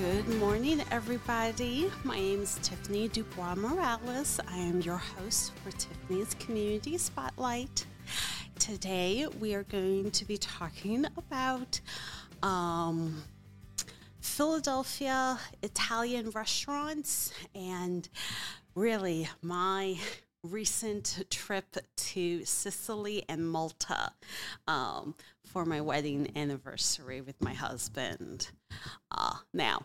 Good morning, everybody. My name is Tiffany Dubois-Morales. I am your host for Tiffany's Community Spotlight. Today, we are going to be talking about Philadelphia Italian restaurants and really my recent trip to Sicily and Malta for my wedding anniversary with my husband. Now,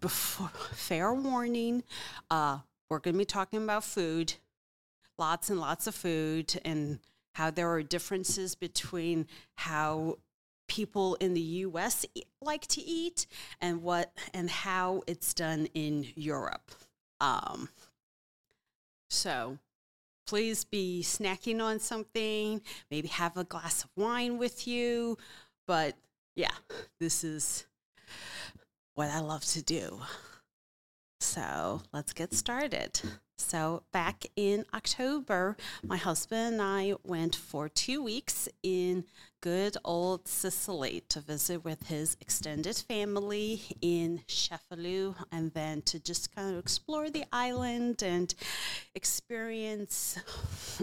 before, fair warning, we're going to be talking about food, lots and lots of food, and how there are differences between how people in the U.S. like to eat and how it's done in Europe. So please be snacking on something, maybe have a glass of wine with you. But yeah, this is what I love to do. So let's get started. So back in October, my husband and I went for 2 weeks in good old Sicily to visit with his extended family in Cefalù, and then to just kind of explore the island and experience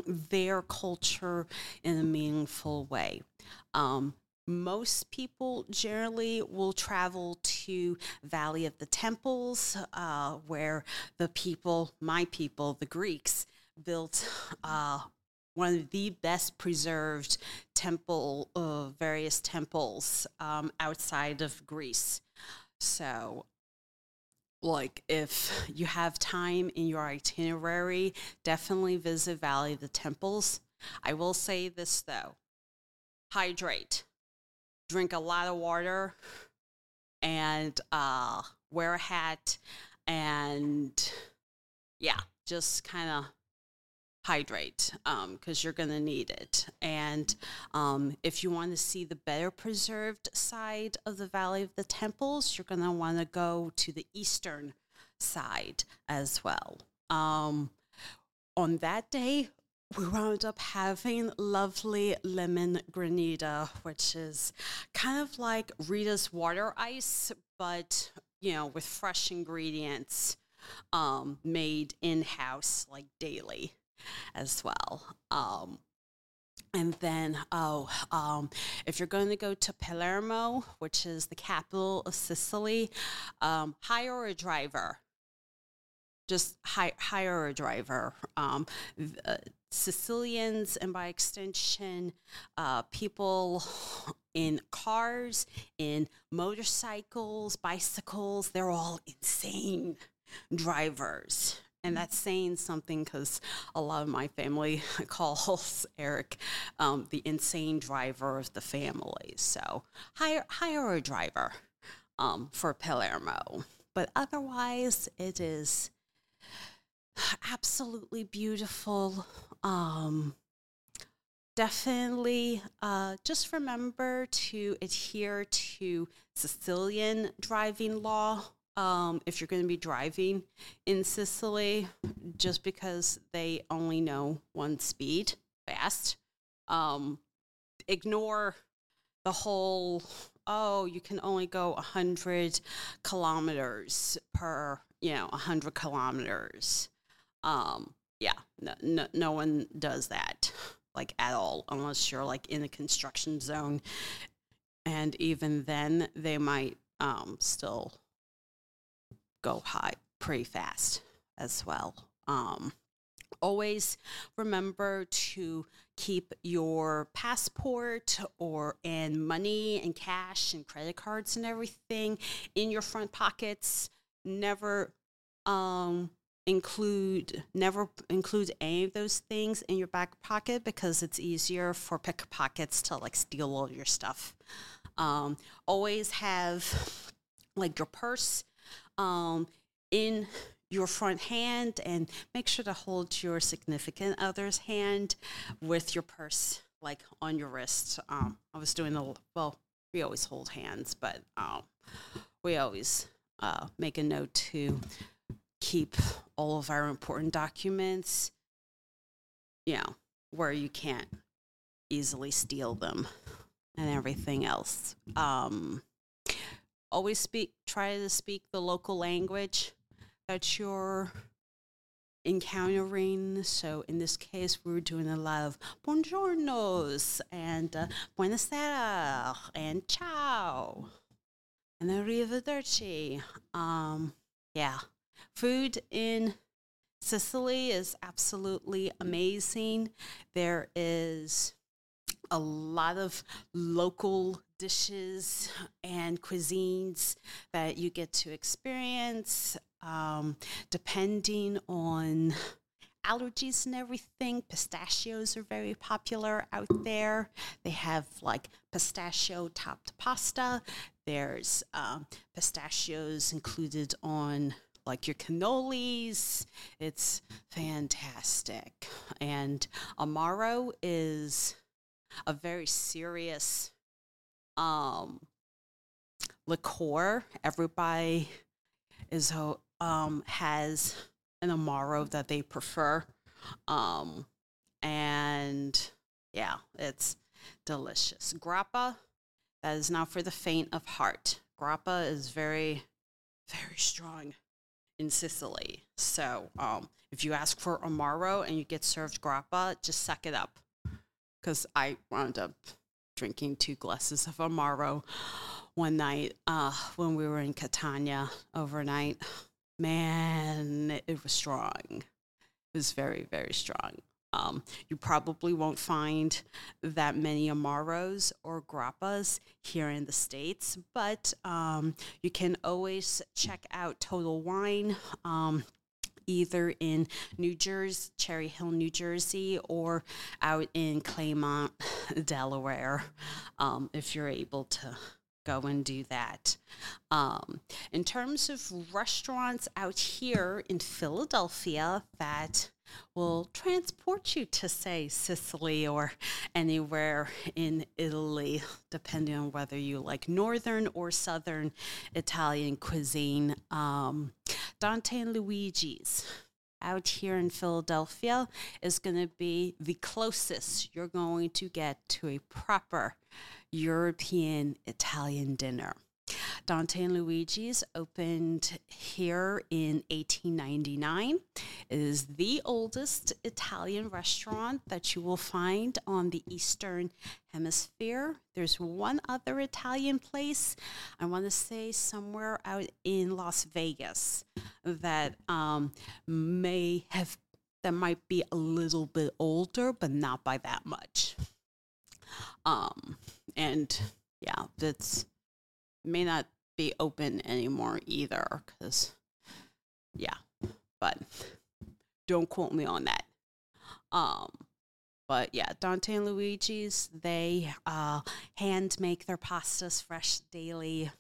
their culture in a meaningful way. Most people generally will travel to Valley of the Temples, where the Greeks, built one of the best preserved various temples outside of Greece. So, like, if you have time in your itinerary, definitely visit Valley of the Temples. I will say this, though. Hydrate. Drink a lot of water, and wear a hat, and yeah, just kind of hydrate because you're going to need it. And if you want to see the better preserved side of the Valley of the Temples, you're going to want to go to the eastern side as well. On that day, we wound up having lovely lemon granita, which is kind of like Rita's water ice, but, you know, with fresh ingredients made in-house, like daily as well. And then, if you're going to go to Palermo, which is the capital of Sicily, hire a driver. Just hire a driver. Sicilians, and by extension, people in cars, in motorcycles, bicycles, they're all insane drivers. And that's saying something because a lot of my family calls Eric the insane driver of the family. So hire a driver for Palermo. But otherwise, it is absolutely beautiful. Definitely just remember to adhere to Sicilian driving law if you're going to be driving in Sicily, just because they only know one speed, fast. Ignore the whole, you can only go 100 kilometers per, 100 kilometers. No one does that, like, at all, unless you're, like, in a construction zone. And even then, they might still go high pretty fast as well. Always remember to keep your passport and money and cash and credit cards and everything in your front pockets. Never include any of those things in your back pocket, because it's easier for pickpockets to, like, steal all your stuff. Always have, like, your purse in your front hand, and make sure to hold your significant other's hand with your purse, like, on your wrist. I was doing we always hold hands, but we always make a note to keep all of our important documents, where you can't easily steal them and everything else. always try to speak the local language that you're encountering. So in this case, we were doing a lot of buongiornos and buenas tardes and ciao and arrivederci. Food in Sicily is absolutely amazing. There is a lot of local dishes and cuisines that you get to experience, depending on allergies and everything. Pistachios are very popular out there. They have like pistachio-topped pasta. There's pistachios included on like your cannolis. It's fantastic. And Amaro is a very serious liqueur. Everybody is has an Amaro that they prefer. It's delicious. Grappa, that is not for the faint of heart. Grappa is very, very strong in Sicily. So if you ask for Amaro and you get served grappa, just suck it up. Because I wound up drinking 2 glasses of Amaro one night when we were in Catania overnight. Man, it was strong. It was very, very strong. You probably won't find that many Amaros or Grappas here in the States, but you can always check out Total Wine, either in New Jersey, Cherry Hill, New Jersey, or out in Claymont, Delaware, if you're able to go and do that. In terms of restaurants out here in Philadelphia that will transport you to, say, Sicily or anywhere in Italy, depending on whether you like northern or southern Italian cuisine. Dante and Luigi's out here in Philadelphia is going to be the closest you're going to get to a proper European Italian dinner. Dante and Luigi's opened here in 1899. It is the oldest Italian restaurant that you will find on the Eastern Hemisphere. There's one other Italian place, I want to say somewhere out in Las Vegas, that might be a little bit older, but not by that much. That's may not be open anymore either, but don't quote me on that. Dante and Luigi's, they hand make their pastas fresh daily.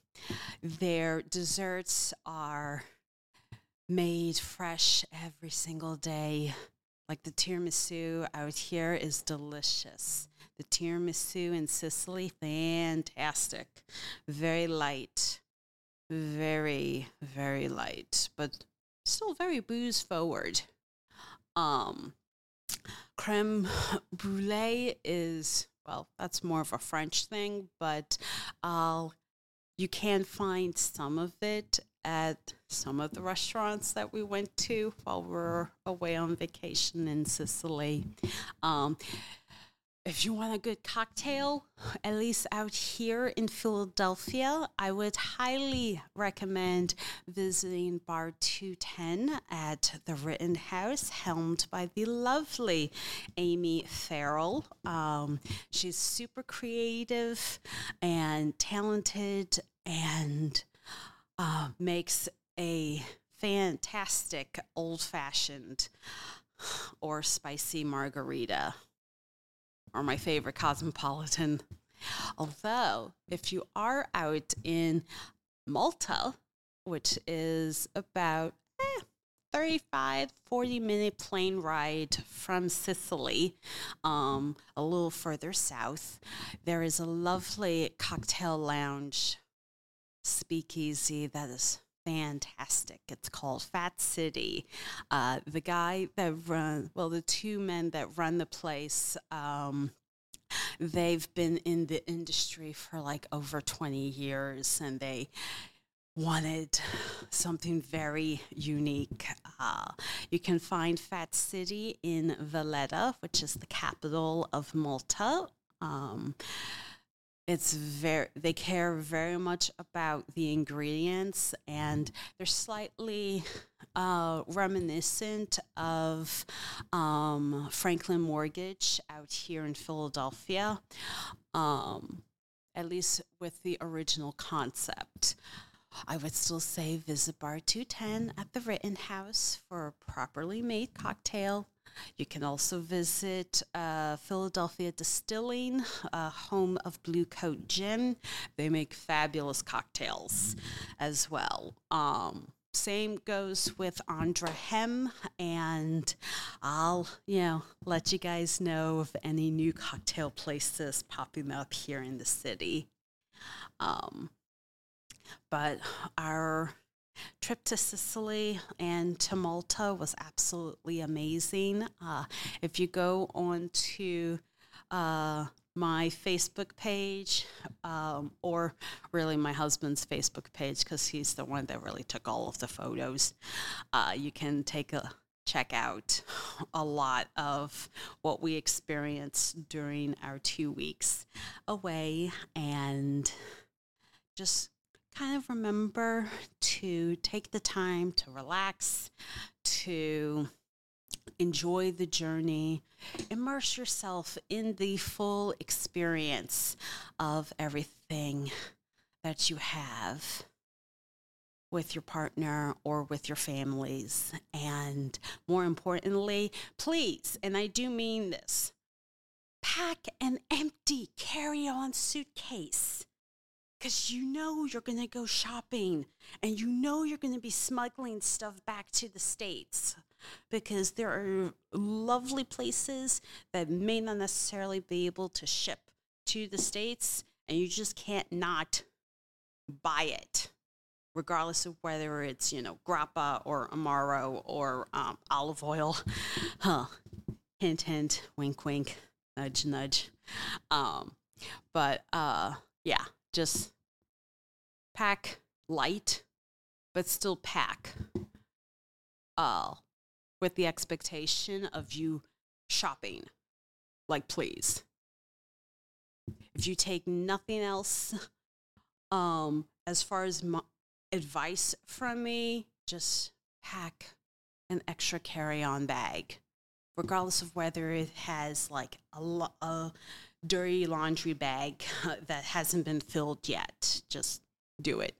Their desserts are made fresh every single day. Like the tiramisu out here is delicious. The tiramisu in Sicily, fantastic. Very light. Very, very light. But still very booze forward. Creme brulee is, that's more of a French thing. But you can find some of it at some of the restaurants that we went to while we were away on vacation in Sicily. If you want a good cocktail, at least out here in Philadelphia, I would highly recommend visiting Bar 210 at the Rittenhouse, helmed by the lovely Amy Farrell. She's super creative and talented and makes a fantastic old-fashioned or spicy margarita, or my favorite, cosmopolitan. Although, if you are out in Malta, which is about 35-40 minute plane ride from Sicily, a little further south, there is a lovely cocktail lounge speakeasy that is fantastic. It's called Fat City. The guy that the two men that run the place, They've been in the industry for like over 20 years, and they wanted something very unique. You can find Fat City in Valletta, which is the capital of Malta. They care very much about the ingredients, and they're slightly reminiscent of Franklin Mortgage out here in Philadelphia, at least with the original concept. I would still say visit Bar 210 at the Rittenhouse for a properly made cocktail. You can also visit Philadelphia Distilling, home of Blue Coat Gin. They make fabulous cocktails as well. Same goes with Andra Hem, and I'll let you guys know of any new cocktail places popping up here in the city. But our trip to Sicily and to Malta was absolutely amazing. If you go on to my Facebook page, or really my husband's Facebook page, because he's the one that really took all of the photos, you can take a check out a lot of what we experienced during our 2 weeks away, and just kind of remember to take the time to relax, to enjoy the journey, immerse yourself in the full experience of everything that you have with your partner or with your families. And more importantly, please, and I do mean this, pack an empty carry-on suitcase. Because you know you're going to go shopping, and you know you're going to be smuggling stuff back to the States, because there are lovely places that may not necessarily be able to ship to the States, and you just can't not buy it, regardless of whether it's, grappa or Amaro or olive oil. Hint, hint, wink, wink, nudge, nudge. But just pack light, but still pack with the expectation of you shopping. Like, please. If you take nothing else, as far as advice from me, just pack an extra carry-on bag, regardless of whether it has like a dirty laundry bag that hasn't been filled yet. Just do it.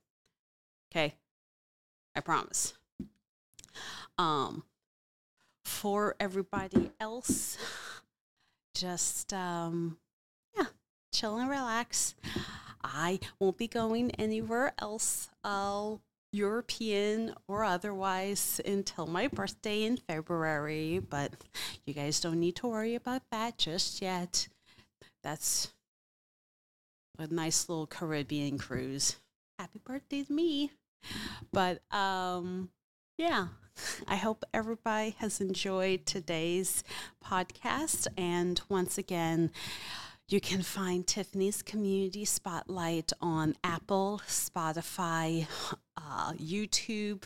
Okay? I promise. For everybody else, just, chill and relax. I won't be going anywhere else, European or otherwise, until my birthday in February, but you guys don't need to worry about that just yet. That's a nice little Caribbean cruise. Happy birthday to me. But, I hope everybody has enjoyed today's podcast. And once again, you can find Tiffany's Community Spotlight on Apple, Spotify, YouTube,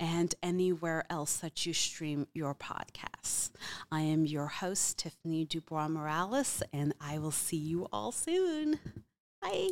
and anywhere else that you stream your podcasts. I am your host, Tiffany Dubois-Morales, and I will see you all soon. Bye.